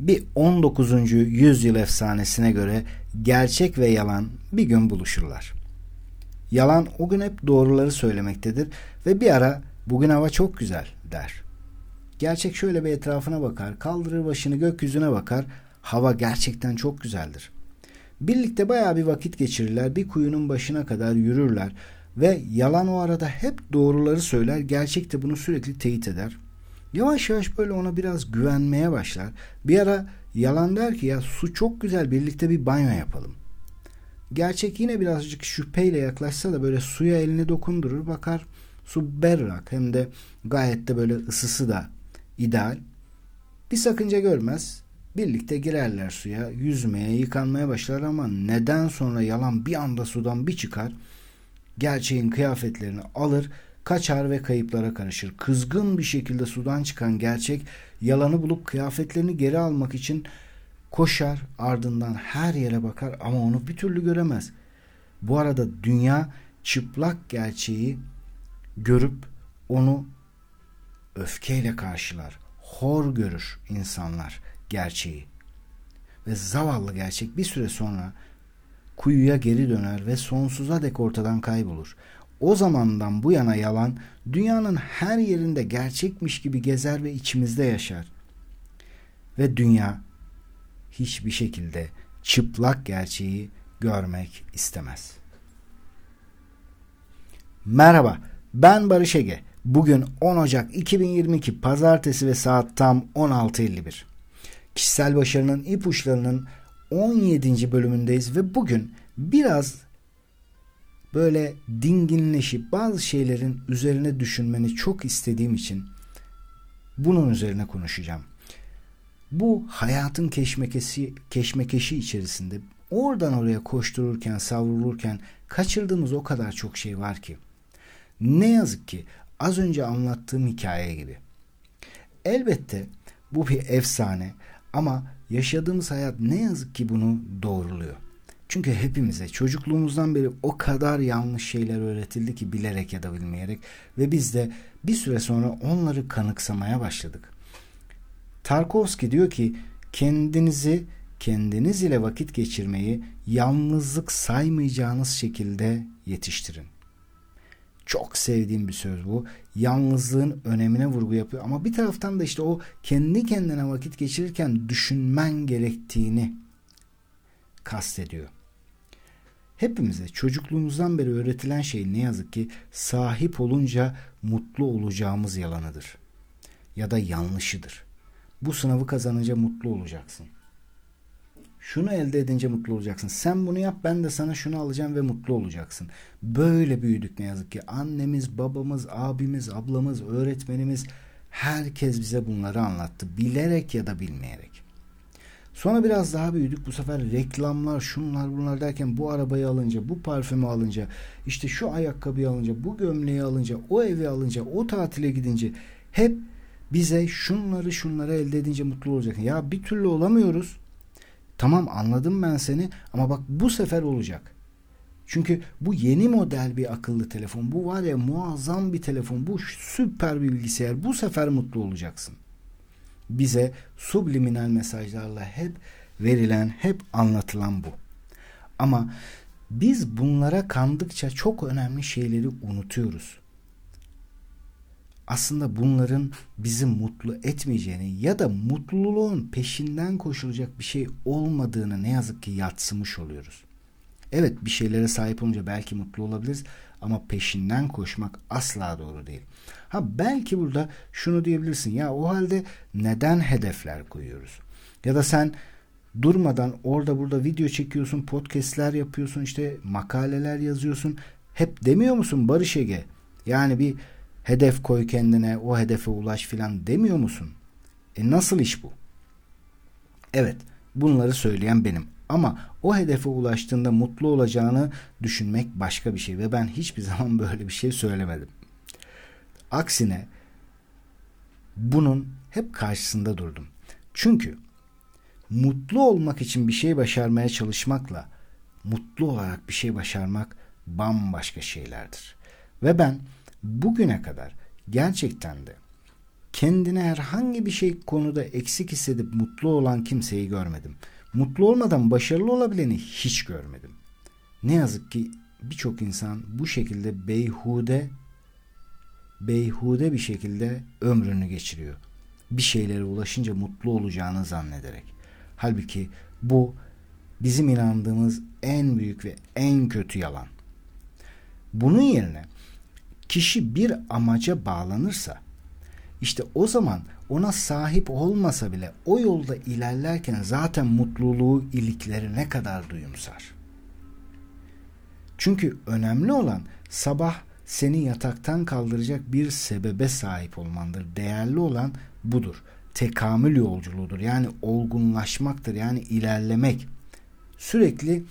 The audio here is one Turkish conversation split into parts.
bir 19. yüzyıl efsanesine göre gerçek ve yalan bir gün buluşurlar. Yalan o gün hep doğruları söylemektedir ve bir ara "bugün hava çok güzel" der. Gerçek şöyle bir etrafına bakar, kaldırır başını gökyüzüne bakar, hava gerçekten çok güzeldir. Birlikte bayağı bir vakit geçirirler, bir kuyunun başına kadar yürürler ve yalan o arada hep doğruları söyler, gerçek de bunu sürekli teyit eder. Yavaş yavaş böyle ona biraz güvenmeye başlar. Bir ara yalan der ki "ya su çok güzel, birlikte bir banyo yapalım." Gerçek yine birazcık şüpheyle yaklaşsa da böyle suya elini dokundurur, bakar su berrak, hem de gayet de böyle ısısı da ideal. Bir sakınca görmez. Birlikte girerler suya, yüzmeye, yıkanmaya başlar ama neden sonra yalan bir anda sudan bir çıkar, gerçeğin kıyafetlerini alır, kaçar ve kayıplara karışır. Kızgın bir şekilde sudan çıkan gerçek yalanı bulup kıyafetlerini geri almak için koşar, ardından her yere bakar ama onu bir türlü göremez. Bu arada dünya çıplak gerçeği görüp onu öfkeyle karşılar. Hor görür insanlar gerçeği. Ve zavallı gerçek bir süre sonra kuyuya geri döner ve sonsuza dek ortadan kaybolur. O zamandan bu yana yalan dünyanın her yerinde gerçekmiş gibi gezer ve içimizde yaşar. Ve dünya hiçbir şekilde çıplak gerçeği görmek istemez. Merhaba, ben Barış Ege. Bugün 10 Ocak 2022 Pazartesi ve saat tam 16:51. Kişisel başarının ipuçlarının 17. bölümündeyiz ve bugün biraz böyle dinginleşip bazı şeylerin üzerine düşünmeni çok istediğim için bunun üzerine konuşacağım. Bu hayatın keşmekeşi içerisinde oradan oraya koştururken, savrulurken kaçırdığımız o kadar çok şey var ki. Ne yazık ki az önce anlattığım hikaye gibi. Elbette bu bir efsane ama yaşadığımız hayat ne yazık ki bunu doğruluyor. Çünkü hepimize çocukluğumuzdan beri o kadar yanlış şeyler öğretildi ki bilerek ya da bilmeyerek ve biz de bir süre sonra onları kanıksamaya başladık. Tarkovski diyor ki kendiniz ile vakit geçirmeyi yalnızlık saymayacağınız şekilde yetiştirin. Çok sevdiğim bir söz bu. Yalnızlığın önemine vurgu yapıyor ama bir taraftan da işte o kendi kendine vakit geçirirken düşünmen gerektiğini kastediyor. Hepimize çocukluğumuzdan beri öğretilen şey ne yazık ki sahip olunca mutlu olacağımız yalanıdır. Ya da yanlışıdır. Bu sınavı kazanınca mutlu olacaksın. Şunu elde edince mutlu olacaksın. Sen bunu yap, ben de sana şunu alacağım ve mutlu olacaksın. Böyle büyüdük ne yazık ki. Annemiz, babamız, abimiz, ablamız, öğretmenimiz, herkes bize bunları anlattı. Bilerek ya da bilmeyerek. Sonra biraz daha büyüdük. Bu sefer reklamlar, şunlar bunlar derken bu arabayı alınca, bu parfümü alınca, işte şu ayakkabıyı alınca, bu gömleği alınca, o evi alınca, o tatile gidince hep bize şunları elde edince mutlu olacaksın. Ya bir türlü olamıyoruz. Tamam, anladım ben seni ama bak bu sefer olacak. Çünkü bu yeni model bir akıllı telefon. Bu var ya muazzam bir telefon. Bu süper bir bilgisayar. Bu sefer mutlu olacaksın. Bize subliminal mesajlarla hep verilen, hep anlatılan bu. Ama biz bunlara kandıkça çok önemli şeyleri unutuyoruz. Aslında bunların bizi mutlu etmeyeceğini ya da mutluluğun peşinden koşulacak bir şey olmadığını ne yazık ki yadsımış oluyoruz. Evet, bir şeylere sahip olunca belki mutlu olabiliriz ama peşinden koşmak asla doğru değil. Belki burada şunu diyebilirsin: ya o halde neden hedefler koyuyoruz? Ya da sen durmadan orada burada video çekiyorsun, podcastler yapıyorsun, işte makaleler yazıyorsun. Hep demiyor musun Barış Ege? Yani bir hedef koy kendine, o hedefe ulaş filan demiyor musun? Nasıl iş bu? Evet, bunları söyleyen benim. Ama o hedefe ulaştığında mutlu olacağını düşünmek başka bir şey ve ben hiçbir zaman böyle bir şey söylemedim. Aksine bunun hep karşısında durdum. Çünkü mutlu olmak için bir şey başarmaya çalışmakla mutlu olarak bir şey başarmak bambaşka şeylerdir. Ve ben bugüne kadar gerçekten de Kendine herhangi bir şey konuda eksik hissedip mutlu olan kimseyi görmedim. Mutlu olmadan başarılı olabileni hiç görmedim. Ne yazık ki birçok insan bu şekilde beyhude bir şekilde ömrünü geçiriyor. Bir şeylere ulaşınca mutlu olacağını zannederek. Halbuki bu bizim inandığımız en büyük ve en kötü yalan. Bunun yerine kişi bir amaca bağlanırsa, işte o zaman ona sahip olmasa bile o yolda ilerlerken zaten mutluluğu iliklerine kadar duyumsar. Çünkü önemli olan sabah seni yataktan kaldıracak bir sebebe sahip olmandır. Değerli olan budur. Tekamül yolculuğudur. Yani olgunlaşmaktır. Yani ilerlemek. Sürekli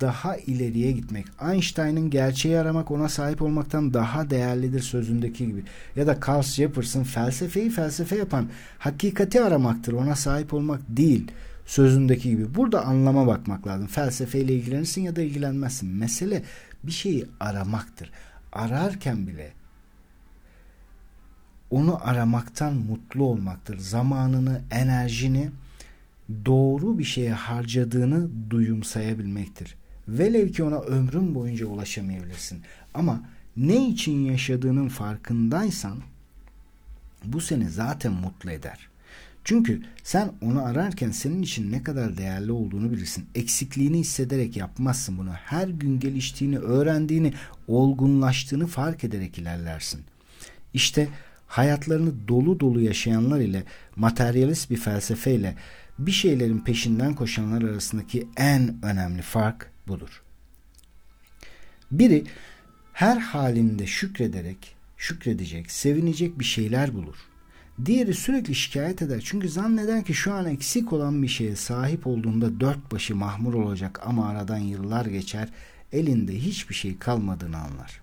daha ileriye gitmek. Einstein'ın gerçeği aramak ona sahip olmaktan daha değerlidir sözündeki gibi. Ya da Carl Jeppers'ın felsefeyi felsefe yapan hakikati aramaktır. Ona sahip olmak değil sözündeki gibi. Burada anlama bakmak lazım. Felsefeyle ilgilenirsin ya da ilgilenmezsin. Mesele bir şeyi aramaktır. Ararken bile onu aramaktan mutlu olmaktır. Zamanını, enerjini doğru bir şeye harcadığını duyumsayabilmektir. Velev ki ona ömrün boyunca ulaşamayabilirsin. Ama ne için yaşadığının farkındaysan bu seni zaten mutlu eder. Çünkü sen onu ararken senin için ne kadar değerli olduğunu bilirsin. Eksikliğini hissederek yapmazsın bunu. Her gün geliştiğini, öğrendiğini, olgunlaştığını fark ederek ilerlersin. İşte hayatlarını dolu dolu yaşayanlar ile materyalist bir felsefeyle bir şeylerin peşinden koşanlar arasındaki en önemli fark budur. Biri her halinde şükredecek, sevinecek bir şeyler bulur. Diğeri sürekli şikayet eder. Çünkü zanneder ki şu an eksik olan bir şeye sahip olduğunda dört başı mahmur olacak ama aradan yıllar geçer, elinde hiçbir şey kalmadığını anlar.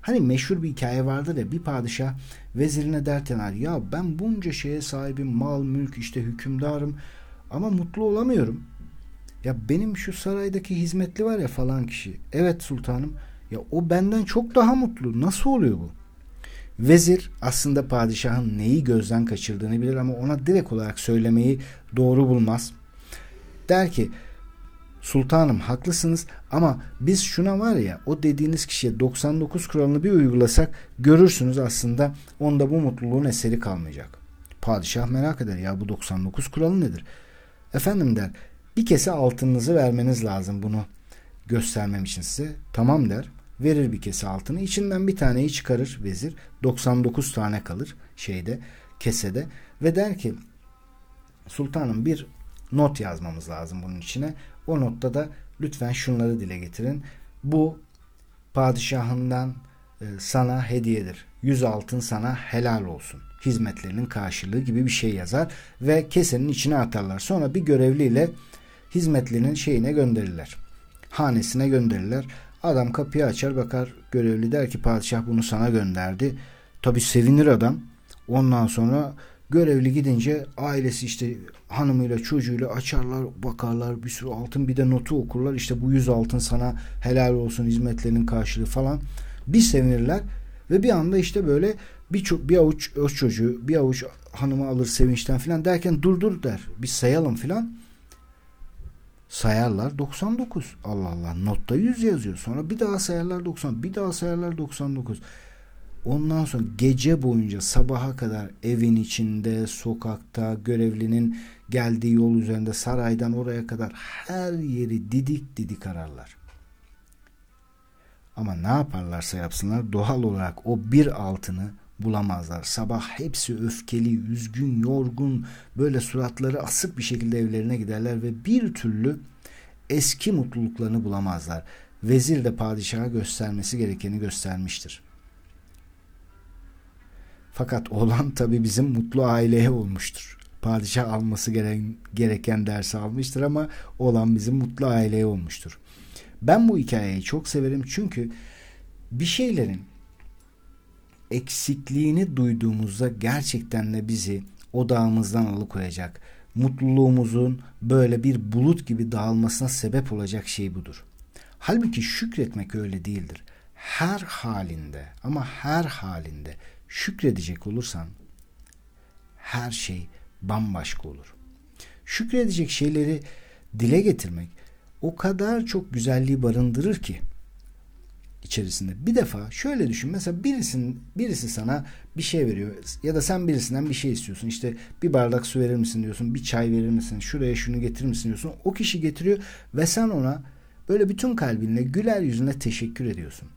Hani meşhur bir hikaye vardır ya, bir padişah vezirine dert yanar. Ya ben bunca şeye sahibim, mal, mülk, işte hükümdarım ama mutlu olamıyorum. Ya benim şu saraydaki hizmetli var ya falan kişi. Evet sultanım. Ya o benden çok daha mutlu. Nasıl oluyor bu? Vezir aslında padişahın neyi gözden kaçırdığını bilir ama ona direkt olarak söylemeyi doğru bulmaz. Der ki sultanım haklısınız ama biz şuna var ya, o dediğiniz kişiye 99 kuralını bir uygulasak görürsünüz aslında onda bu mutluluğun eseri kalmayacak. Padişah merak eder, ya bu 99 kuralı nedir? Efendim der, bir kese altınınızı vermeniz lazım bunu göstermem için size. Tamam der, verir bir kese altını, içinden bir taneyi çıkarır vezir, 99 tane kalır kesede ve der ki sultanım bir not yazmamız lazım bunun içine. O notta da lütfen şunları dile getirin. Bu padişahından sana hediyedir. 100 altın sana helal olsun. Hizmetlerinin karşılığı gibi bir şey yazar ve kesenin içine atarlar. Sonra bir görevliyle hizmetlinin gönderirler. Hanesine gönderirler. Adam kapıyı açar bakar, görevli der ki padişah bunu sana gönderdi. Tabii sevinir adam. Ondan sonra görevli gidince ailesi hanımıyla çocuğuyla açarlar bakarlar, bir sürü altın, bir de notu okurlar. Bu 100 altın sana helal olsun, hizmetlerinin karşılığı falan. Bir sevinirler ve bir anda bir avuç öz çocuğu, bir avuç hanımı alır sevinçten filan derken dur der. Bir sayalım filan. Sayarlar 99. Allah Allah, notta 100 yazıyor. Sonra bir daha sayarlar 90. Bir daha sayarlar 99. Ondan sonra gece boyunca sabaha kadar evin içinde, sokakta, görevlinin geldiği yol üzerinde, saraydan oraya kadar her yeri didik didik ararlar. Ama ne yaparlarsa yapsınlar doğal olarak o bir altını bulamazlar. Sabah hepsi öfkeli, üzgün, yorgun, böyle suratları asık bir şekilde evlerine giderler ve bir türlü eski mutluluklarını bulamazlar. Vezir de padişaha göstermesi gerekeni göstermiştir. Fakat olan tabii bizim mutlu aileye olmuştur. Padişah alması gereken dersi almıştır ama olan bizim mutlu aileye olmuştur. Ben bu hikayeyi çok severim çünkü bir şeylerin eksikliğini duyduğumuzda gerçekten de bizi odağımızdan alıkoyacak, mutluluğumuzun böyle bir bulut gibi dağılmasına sebep olacak şey budur. Halbuki şükretmek öyle değildir. Her halinde şükredecek olursan her şey bambaşka olur. Şükredecek şeyleri dile getirmek o kadar çok güzelliği barındırır ki içerisinde. Bir defa şöyle düşün. Mesela birisi sana bir şey veriyor ya da sen birisinden bir şey istiyorsun. İşte bir bardak su verir misin diyorsun. Bir çay verir misin? Şuraya şunu getirir misin diyorsun. O kişi getiriyor ve sen ona böyle bütün kalbinle, güler yüzünle teşekkür ediyorsun.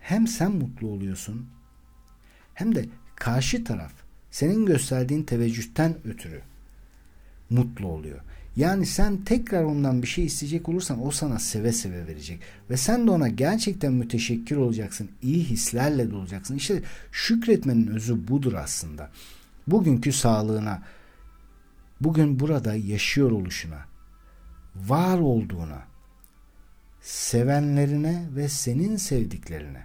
Hem sen mutlu oluyorsun hem de karşı taraf senin gösterdiğin teveccühten ötürü mutlu oluyor. Yani sen tekrar ondan bir şey isteyecek olursan o sana seve seve verecek. Ve sen de ona gerçekten müteşekkir olacaksın. İyi hislerle de olacaksın. İşte şükretmenin özü budur aslında. Bugünkü sağlığına, bugün burada yaşıyor oluşuna, var olduğuna, sevenlerine ve senin sevdiklerine,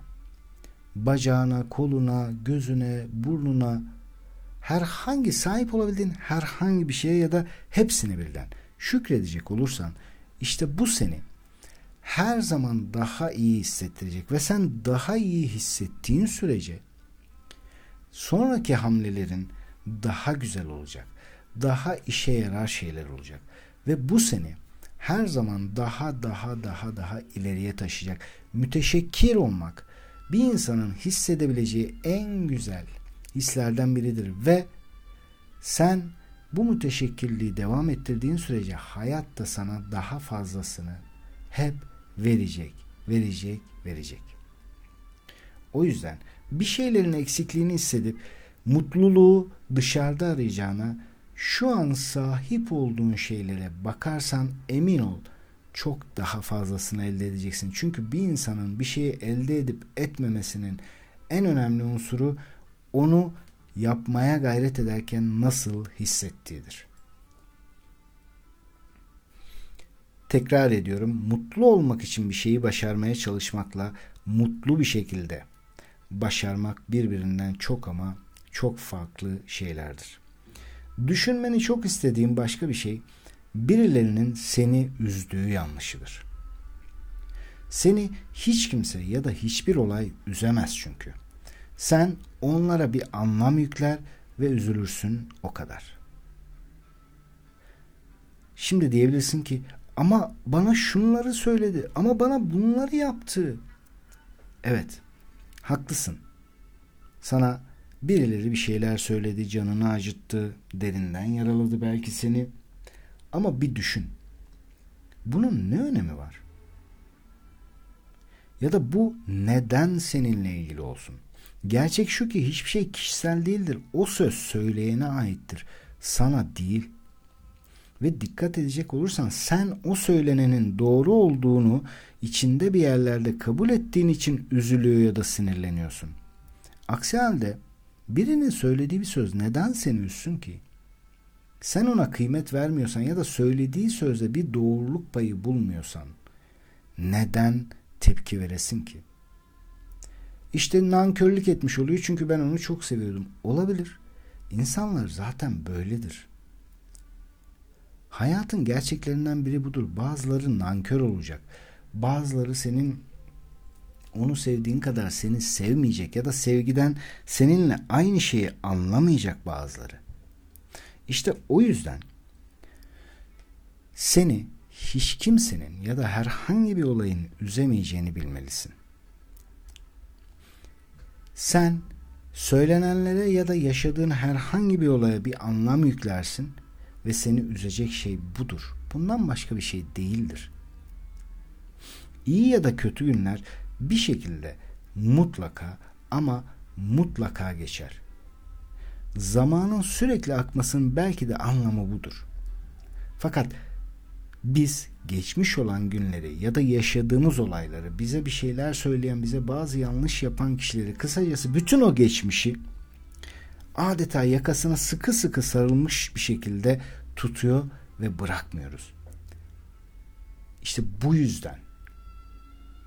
bacağına, koluna, gözüne, burnuna, herhangi sahip olabildiğin herhangi bir şeye ya da hepsini birden şükredecek olursan işte bu seni her zaman daha iyi hissettirecek ve sen daha iyi hissettiğin sürece sonraki hamlelerin daha güzel olacak. Daha işe yarar şeyler olacak. Ve bu seni her zaman daha ileriye taşıyacak. Müteşekkir olmak bir insanın hissedebileceği en güzel hislerden biridir ve sen bu müteşekkirliği devam ettirdiğin sürece hayat da sana daha fazlasını hep verecek. O yüzden bir şeylerin eksikliğini hissedip mutluluğu dışarıda arayacağına şu an sahip olduğun şeylere bakarsan emin ol çok daha fazlasını elde edeceksin. Çünkü bir insanın bir şeyi elde edip etmemesinin en önemli unsuru onu yapmaya gayret ederken nasıl hissettiğidir. Tekrar ediyorum, mutlu olmak için bir şeyi başarmaya çalışmakla mutlu bir şekilde başarmak birbirinden çok ama çok farklı şeylerdir. Düşünmeni çok istediğim başka bir şey, birilerinin seni üzdüğü yanlışıdır. Seni hiç kimse ya da hiçbir olay üzemez çünkü. Sen onlara bir anlam yükler ve üzülürsün o kadar. Şimdi diyebilirsin ki ama bana şunları söyledi, ama bana bunları yaptı. Evet, haklısın. Sana birileri bir şeyler söyledi, canını acıttı, derinden yaraladı belki seni. Ama bir düşün. Bunun ne önemi var? Ya da bu neden seninle ilgili olsun? Gerçek şu ki hiçbir şey kişisel değildir. O söz söyleyene aittir. Sana değil. Ve dikkat edecek olursan sen o söylenenin doğru olduğunu içinde bir yerlerde kabul ettiğin için üzülüyor ya da sinirleniyorsun. Aksi halde birinin söylediği bir söz neden seni üzsün ki? Sen ona kıymet vermiyorsan ya da söylediği sözde bir doğruluk payı bulmuyorsan neden tepki veresin ki? İşte nankörlük etmiş oluyor çünkü ben onu çok seviyordum. Olabilir. İnsanlar zaten böyledir. Hayatın gerçeklerinden biri budur. Bazıları nankör olacak. Bazıları senin onu sevdiğin kadar seni sevmeyecek ya da sevgiden seninle aynı şeyi anlamayacak bazıları. İşte o yüzden seni hiç kimsenin ya da herhangi bir olayın üzemeyeceğini bilmelisin. Sen söylenenlere ya da yaşadığın herhangi bir olaya bir anlam yüklersin ve seni üzecek şey budur. Bundan başka bir şey değildir. İyi ya da kötü günler bir şekilde mutlaka ama mutlaka geçer. Zamanın sürekli akmasının belki de anlamı budur. Fakat biz geçmiş olan günleri ya da yaşadığımız olayları, bize bir şeyler söyleyen, bize bazı yanlış yapan kişileri, kısacası bütün o geçmişi adeta yakasına sıkı sıkı sarılmış bir şekilde tutuyor ve bırakmıyoruz. İşte bu yüzden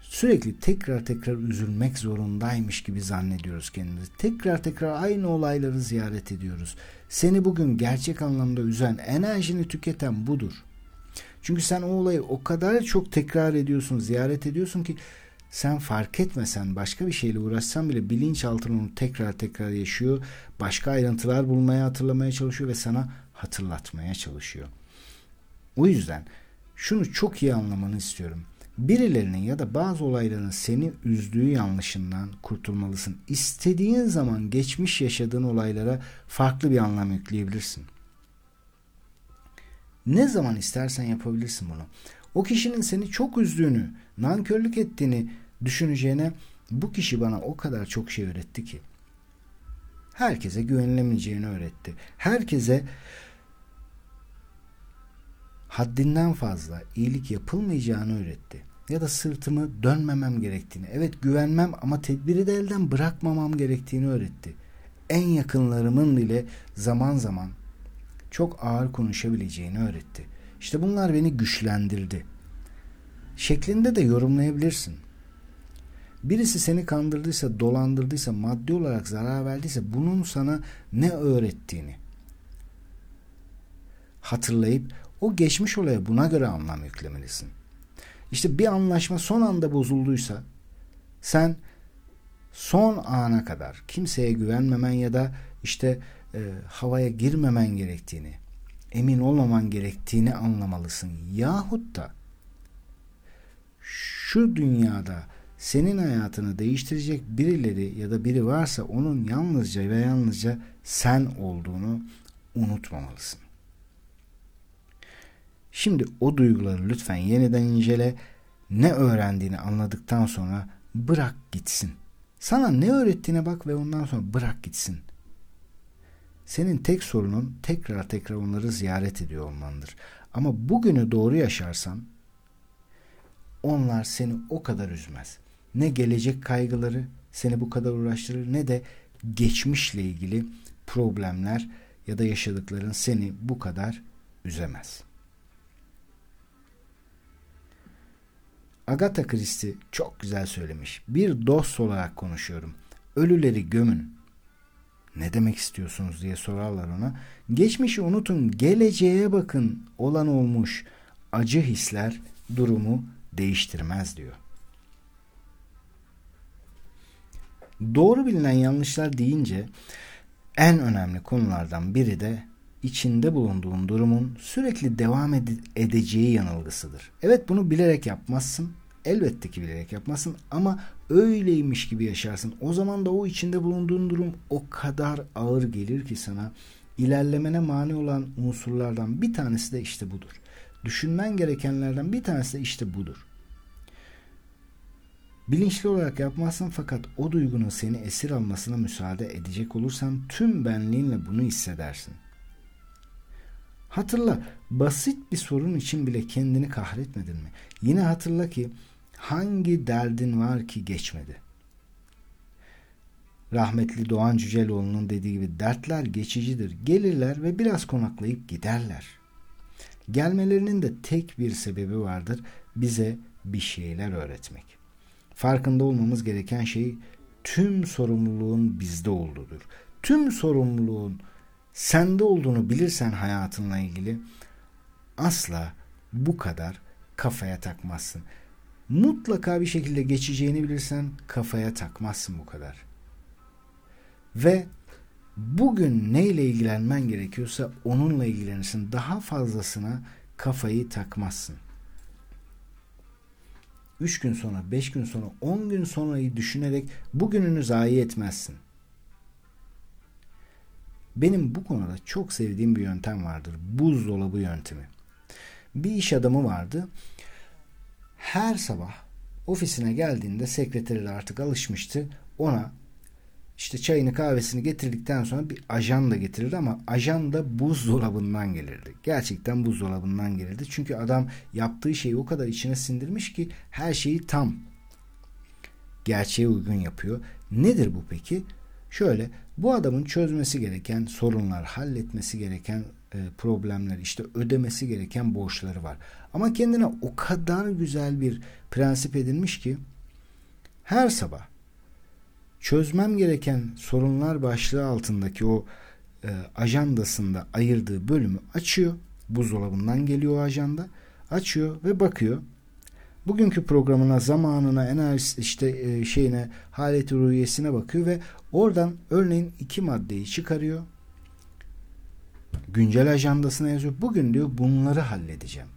sürekli tekrar üzülmek zorundaymış gibi zannediyoruz kendimizi. Tekrar aynı olayları ziyaret ediyoruz. Seni bugün gerçek anlamda üzen, enerjini tüketen budur. Çünkü sen o olayı o kadar çok tekrar ediyorsun, ziyaret ediyorsun ki sen fark etmesen, başka bir şeyle uğraşsan bile bilinçaltın onu tekrar tekrar yaşıyor. Başka ayrıntılar bulmaya, hatırlamaya çalışıyor ve sana hatırlatmaya çalışıyor. O yüzden şunu çok iyi anlamanı istiyorum. Birilerinin ya da bazı olayların seni üzdüğü yanlışından kurtulmalısın. İstediğin zaman geçmiş yaşadığın olaylara farklı bir anlam yükleyebilirsin. Ne zaman istersen yapabilirsin bunu. O kişinin seni çok üzdüğünü, nankörlük ettiğini düşüneceğine, bu kişi bana o kadar çok şey öğretti ki. Herkese güvenilemeyeceğini öğretti. Herkese haddinden fazla iyilik yapılmayacağını öğretti. Ya da sırtımı dönmemem gerektiğini, evet güvenmem ama tedbiri de elden bırakmamam gerektiğini öğretti. En yakınlarımın bile zaman zaman çok ağır konuşabileceğini öğretti. İşte bunlar beni güçlendirdi şeklinde de yorumlayabilirsin. Birisi seni kandırdıysa, dolandırdıysa, maddi olarak zarar verdiyse bunun sana ne öğrettiğini hatırlayıp o geçmiş olaya buna göre anlam yüklemelisin. İşte bir anlaşma son anda bozulduysa sen son ana kadar kimseye güvenmemen ya da işte havaya girmemen gerektiğini, emin olmaman gerektiğini anlamalısın. Yahut da şu dünyada senin hayatını değiştirecek birileri ya da biri varsa onun yalnızca ve yalnızca sen olduğunu unutmamalısın. Şimdi o duyguları lütfen yeniden incele. Ne öğrendiğini anladıktan sonra bırak gitsin. Sana ne öğrettiğine bak ve ondan sonra bırak gitsin. Senin tek sorunun tekrar tekrar onları ziyaret ediyor olmandır. Ama bugünü doğru yaşarsan onlar seni o kadar üzmez. Ne gelecek kaygıları seni bu kadar uğraştırır ne de geçmişle ilgili problemler ya da yaşadıkların seni bu kadar üzemez. Agatha Christie çok güzel söylemiş. Bir dost olarak konuşuyorum. Ölüleri gömün. Ne demek istiyorsunuz diye sorarlar ona. Geçmişi unutun, geleceğe bakın. Olan olmuş. Acı hisler durumu değiştirmez diyor. Doğru bilinen yanlışlar deyince en önemli konulardan biri de içinde bulunduğun durumun sürekli devam edeceği yanılgısıdır. Evet bunu bilerek yapmazsın. Elbette ki bilerek yapmazsın ama öyleymiş gibi yaşarsın. O zaman da o içinde bulunduğun durum o kadar ağır gelir ki sana, ilerlemene mani olan unsurlardan bir tanesi de işte budur. Düşünmen gerekenlerden bir tanesi de işte budur. Bilinçli olarak yapmazsan fakat o duygunun seni esir almasına müsaade edecek olursan tüm benliğinle bunu hissedersin. Hatırla, basit bir sorun için bile kendini kahretmedin mi? Yine hatırla ki hangi derdin var ki geçmedi? Rahmetli Doğan Cüceloğlu'nun dediği gibi dertler geçicidir. Gelirler ve biraz konaklayıp giderler. Gelmelerinin de tek bir sebebi vardır. Bize bir şeyler öğretmek. Farkında olmamız gereken şey tüm sorumluluğun bizde olduğudur. Tüm sorumluluğun sende olduğunu bilirsen hayatınla ilgili asla bu kadar kafaya takmazsın. Mutlaka bir şekilde geçeceğini bilirsen kafaya takmazsın bu kadar. Ve bugün neyle ilgilenmen gerekiyorsa onunla ilgilenirsin. Daha fazlasına kafayı takmazsın. 3 gün sonra, 5 gün sonra, 10 gün sonrayı düşünerek bugününü zayi etmezsin. Benim bu konuda çok sevdiğim bir yöntem vardır. Buzdolabı yöntemi. Bir iş adamı vardı. Her sabah ofisine geldiğinde sekreteri de artık alışmıştı. Ona işte çayını kahvesini getirdikten sonra bir ajanda getirirdi ama ajanda buzdolabından gelirdi. Gerçekten buzdolabından gelirdi. Çünkü adam yaptığı şeyi o kadar içine sindirmiş ki her şeyi tam gerçeğe uygun yapıyor. Nedir bu peki? Şöyle, bu adamın çözmesi gereken sorunlar, halletmesi gereken problemler, işte ödemesi gereken borçları var. Ama kendine o kadar güzel bir prensip edinmiş ki her sabah çözmem gereken sorunlar başlığı altındaki o ajandasında ayırdığı bölümü açıyor. Buzdolabından geliyor o ajanda. Açıyor ve bakıyor. bugünkü programına, zamanına, enerjisi, işte şeyine, haleti ruhiyesine bakıyor ve oradan örneğin 2 maddeyi çıkarıyor. Güncel ajandasına yazıyor. Bugün diyor bunları halledeceğim.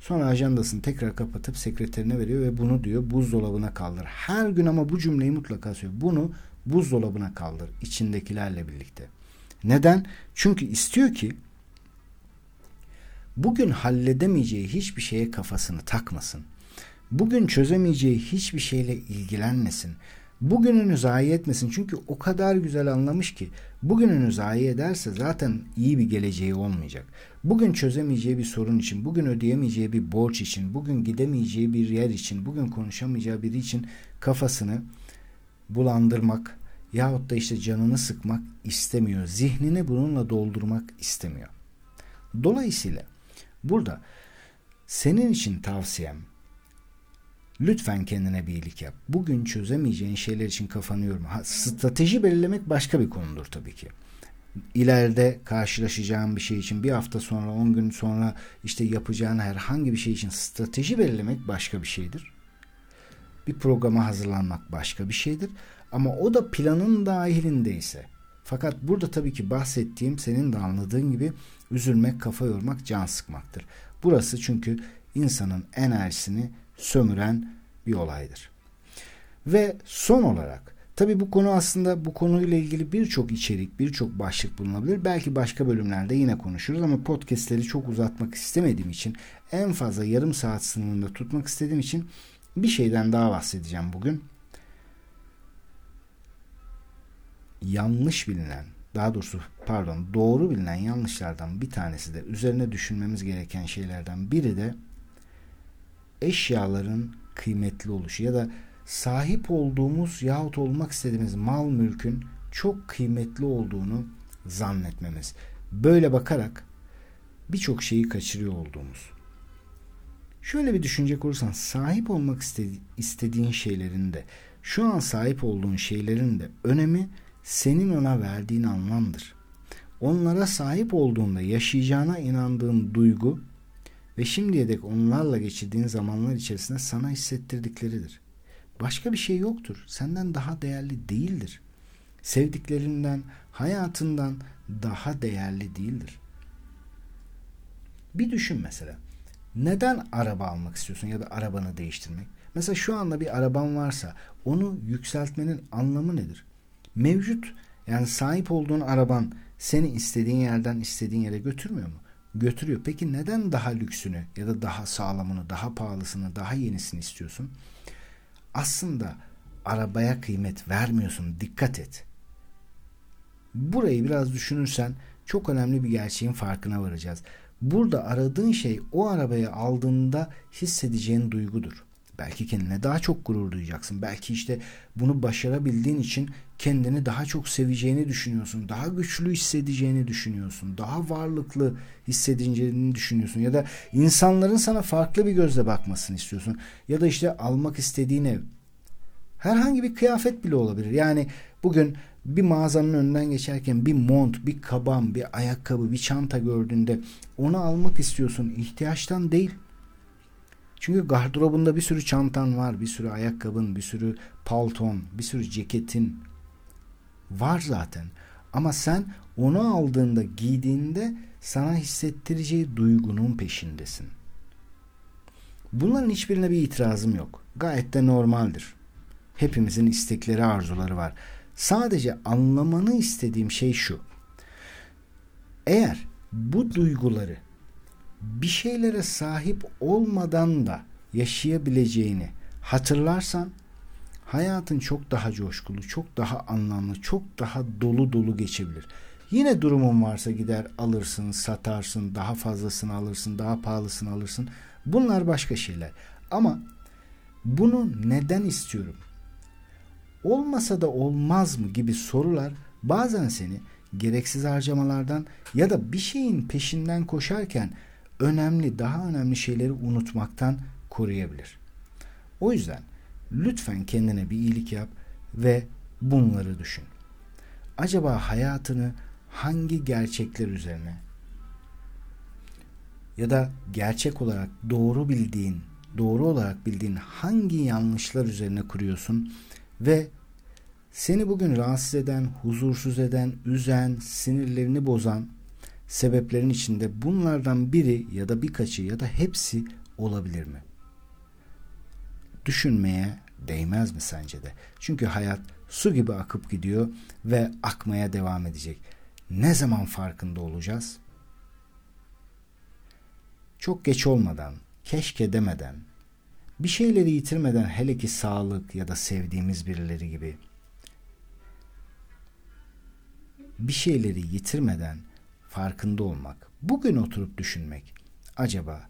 Sonra ajandasını tekrar kapatıp sekreterine veriyor ve bunu diyor buzdolabına kaldır. Her gün ama bu cümleyi mutlaka söylüyor. Bunu buzdolabına kaldır içindekilerle birlikte. Neden? Çünkü istiyor ki bugün halledemeyeceği hiçbir şeye kafasını takmasın. Bugün çözemeyeceği hiçbir şeyle ilgilenmesin. Bugününü zayi etmesin. Çünkü o kadar güzel anlamış ki bugününü zayi ederse zaten iyi bir geleceği olmayacak. Bugün çözemeyeceği bir sorun için, bugün ödeyemeyeceği bir borç için, bugün gidemeyeceği bir yer için, bugün konuşamayacağı biri için kafasını bulandırmak yahut da işte canını sıkmak istemiyor. Zihnini bununla doldurmak istemiyor. Dolayısıyla burada senin için tavsiyem, lütfen kendine bir iyilik yap. Bugün çözemeyeceğin şeyler için kafanı yorma. Strateji belirlemek başka bir konudur tabii ki. İleride karşılaşacağın bir şey için, bir hafta sonra, 10 gün sonra işte yapacağın herhangi bir şey için strateji belirlemek başka bir şeydir. Bir programa hazırlanmak başka bir şeydir. Ama o da planın dahilindeyse. Fakat burada tabii ki bahsettiğim, senin de anladığın gibi üzülmek, kafa yormak, can sıkmaktır. Burası çünkü insanın enerjisini sömüren bir olaydır. Ve son olarak tabii bu konu aslında, bu konuyla ilgili birçok içerik, birçok başlık bulunabilir. Belki başka bölümlerde yine konuşuruz ama podcastleri çok uzatmak istemediğim için, en fazla yarım saat sınırında tutmak istediğim için bir şeyden daha bahsedeceğim bugün. Yanlış bilinen, daha doğrusu pardon, doğru bilinen yanlışlardan bir tanesi de, üzerine düşünmemiz gereken şeylerden biri de eşyaların kıymetli oluşu ya da sahip olduğumuz yahut olmak istediğimiz mal mülkün çok kıymetli olduğunu zannetmemiz. Böyle bakarak birçok şeyi kaçırıyor olduğumuz. Şöyle bir düşünecek olursan, sahip olmak istediğin şeylerin de, şu an sahip olduğun şeylerin de önemi senin ona verdiğin anlamdır. Onlara sahip olduğunda yaşayacağına inandığın duygu ve şimdiye dek onlarla geçirdiğin zamanlar içerisinde sana hissettirdikleridir. Başka bir şey yoktur. Senden daha değerli değildir. Sevdiklerinden, hayatından daha değerli değildir. Bir düşün mesela. Neden araba almak istiyorsun ya da arabanı değiştirmek? Mesela şu anda bir araban varsa onu yükseltmenin anlamı nedir? Mevcut, yani sahip olduğun araban seni istediğin yerden istediğin yere götürmüyor mu? Götürüyor. Peki neden daha lüksünü ya da daha sağlamını, daha pahalısını, daha yenisini istiyorsun? Aslında arabaya kıymet vermiyorsun. Dikkat et. Burayı biraz düşünürsen çok önemli bir gerçeğin farkına varacağız. Burada aradığın şey, o arabayı aldığında hissedeceğin duygudur. Belki kendine daha çok gurur duyacaksın. Belki işte bunu başarabildiğin için kendini daha çok seveceğini düşünüyorsun. Daha güçlü hissedeceğini düşünüyorsun. Daha varlıklı hissedeceğini düşünüyorsun. Ya da insanların sana farklı bir gözle bakmasını istiyorsun. Ya da işte almak istediğin ev. Herhangi bir kıyafet bile olabilir. Yani bugün bir mağazanın önünden geçerken bir mont, bir kaban, bir ayakkabı, bir çanta gördüğünde onu almak istiyorsun. İhtiyaçtan değil. Çünkü gardırobunda bir sürü çantan var, bir sürü ayakkabın, bir sürü palton, bir sürü ceketin var zaten. Ama sen onu aldığında, giydiğinde sana hissettireceği duygunun peşindesin. Bunların hiçbirine bir itirazım yok. Gayet de normaldir. Hepimizin istekleri, arzuları var. Sadece anlamanı istediğim şey şu. Eğer bu duyguları bir şeylere sahip olmadan da yaşayabileceğini hatırlarsan, hayatın çok daha coşkulu, çok daha anlamlı, çok daha dolu dolu geçebilir. Yine durumun varsa gider alırsın, satarsın, daha fazlasını alırsın, daha pahalısını alırsın. Bunlar başka şeyler. Ama bunu neden istiyorum? Olmasa da olmaz mı gibi sorular bazen seni gereksiz harcamalardan ya da bir şeyin peşinden koşarken önemli, daha önemli şeyleri unutmaktan koruyabilir. O yüzden lütfen kendine bir iyilik yap ve bunları düşün. Acaba hayatını hangi gerçekler üzerine ya da gerçek olarak doğru bildiğin doğru olarak bildiğin hangi yanlışlar üzerine kuruyorsun ve seni bugün rahatsız eden, huzursuz eden, üzen, sinirlerini bozan sebeplerin içinde bunlardan biri ya da birkaçı ya da hepsi olabilir mi? Düşünmeye değmez mi sence de? Çünkü hayat su gibi akıp gidiyor ve akmaya devam edecek. Ne zaman farkında olacağız? Çok geç olmadan, keşke demeden, bir şeyleri yitirmeden, hele ki sağlık ya da sevdiğimiz birileri gibi bir şeyleri yitirmeden farkında olmak, bugün oturup düşünmek acaba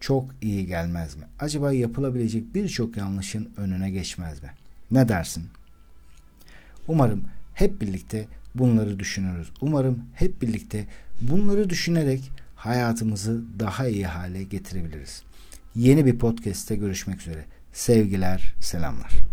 çok iyi gelmez mi? Acaba yapılabilecek birçok yanlışın önüne geçmez mi? Ne dersin? Umarım hep birlikte bunları düşünürüz. Umarım hep birlikte bunları düşünerek hayatımızı daha iyi hale getirebiliriz. Yeni bir podcast'te görüşmek üzere. Sevgiler, selamlar.